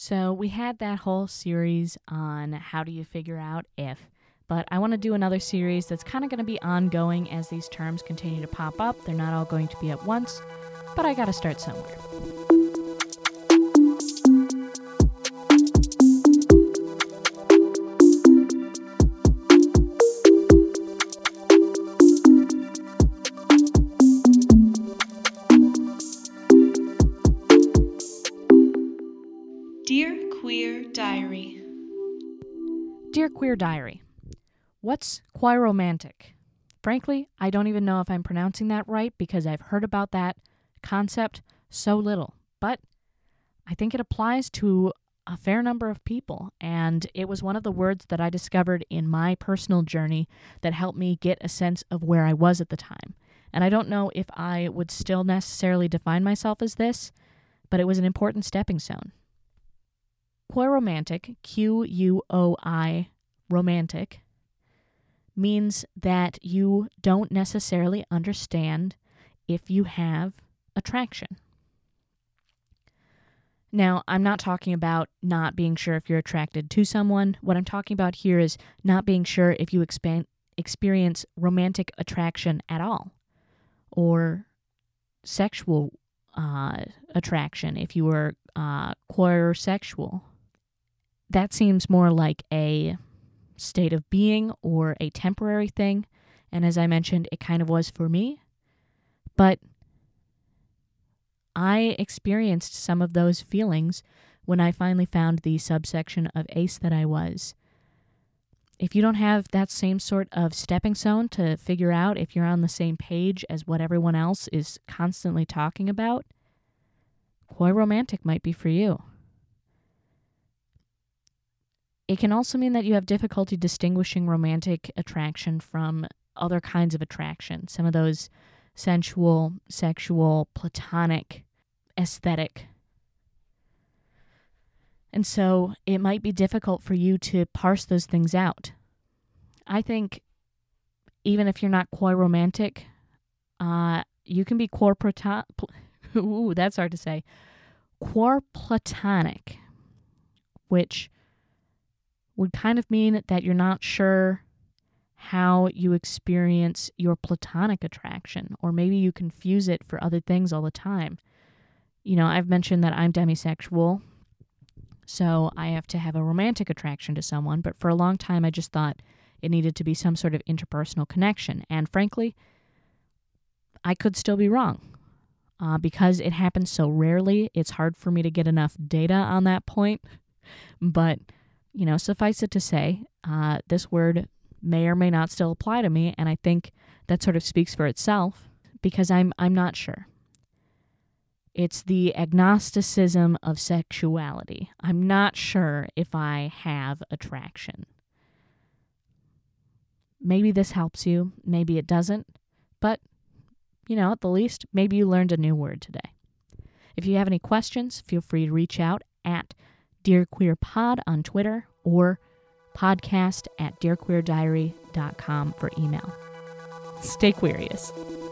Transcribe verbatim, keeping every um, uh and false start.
So we had that whole series on how do you figure out if, but I want to do another series that's kind of going to be ongoing as these terms continue to pop up. They're not all going to be at once, but I got to start somewhere. Dear Queer Diary. What's queeromantic? Frankly, I don't even know if I'm pronouncing that right because I've heard about that concept so little, but I think it applies to a fair number of people, and it was one of the words that I discovered in my personal journey that helped me get a sense of where I was at the time. And I don't know if I would still necessarily define myself as this, but it was an important stepping stone. Quoiromantic, Q U O I, romantic, means that you don't necessarily understand if you have attraction. Now, I'm not talking about not being sure if you're attracted to someone. What I'm talking about here is not being sure if you expand, experience romantic attraction at all, or sexual uh, attraction if you were uh, queersexual. That seems more like a state of being or a temporary thing. And as I mentioned, it kind of was for me. But I experienced some of those feelings when I finally found the subsection of ace that I was. If you don't have that same sort of stepping stone to figure out if you're on the same page as what everyone else is constantly talking about, queeromantic might be for you. It can also mean that you have difficulty distinguishing romantic attraction from other kinds of attraction. Some of those sensual, sexual, platonic, aesthetic. And so it might be difficult for you to parse those things out. I think even if you're not queeromantic, uh, you can be quoiroplato- pl- Ooh, that's hard to say. Quoiplatonic, which would kind of mean that you're not sure how you experience your platonic attraction, or maybe you confuse it for other things all the time. You know, I've mentioned that I'm demisexual, so I have to have a romantic attraction to someone, but for a long time I just thought it needed to be some sort of interpersonal connection, and frankly, I could still be wrong. Uh, because it happens so rarely, it's hard for me to get enough data on that point, but you know, suffice it to say, uh, this word may or may not still apply to me, and I think that sort of speaks for itself because I'm I'm not sure. It's the agnosticism of sexuality. I'm not sure if I have attraction. Maybe this helps you, maybe it doesn't, but, you know, at the least, maybe you learned a new word today. If you have any questions, feel free to reach out at Dear Queer Pod on Twitter, or podcast at dear queer diary dot com for email. Stay queerious.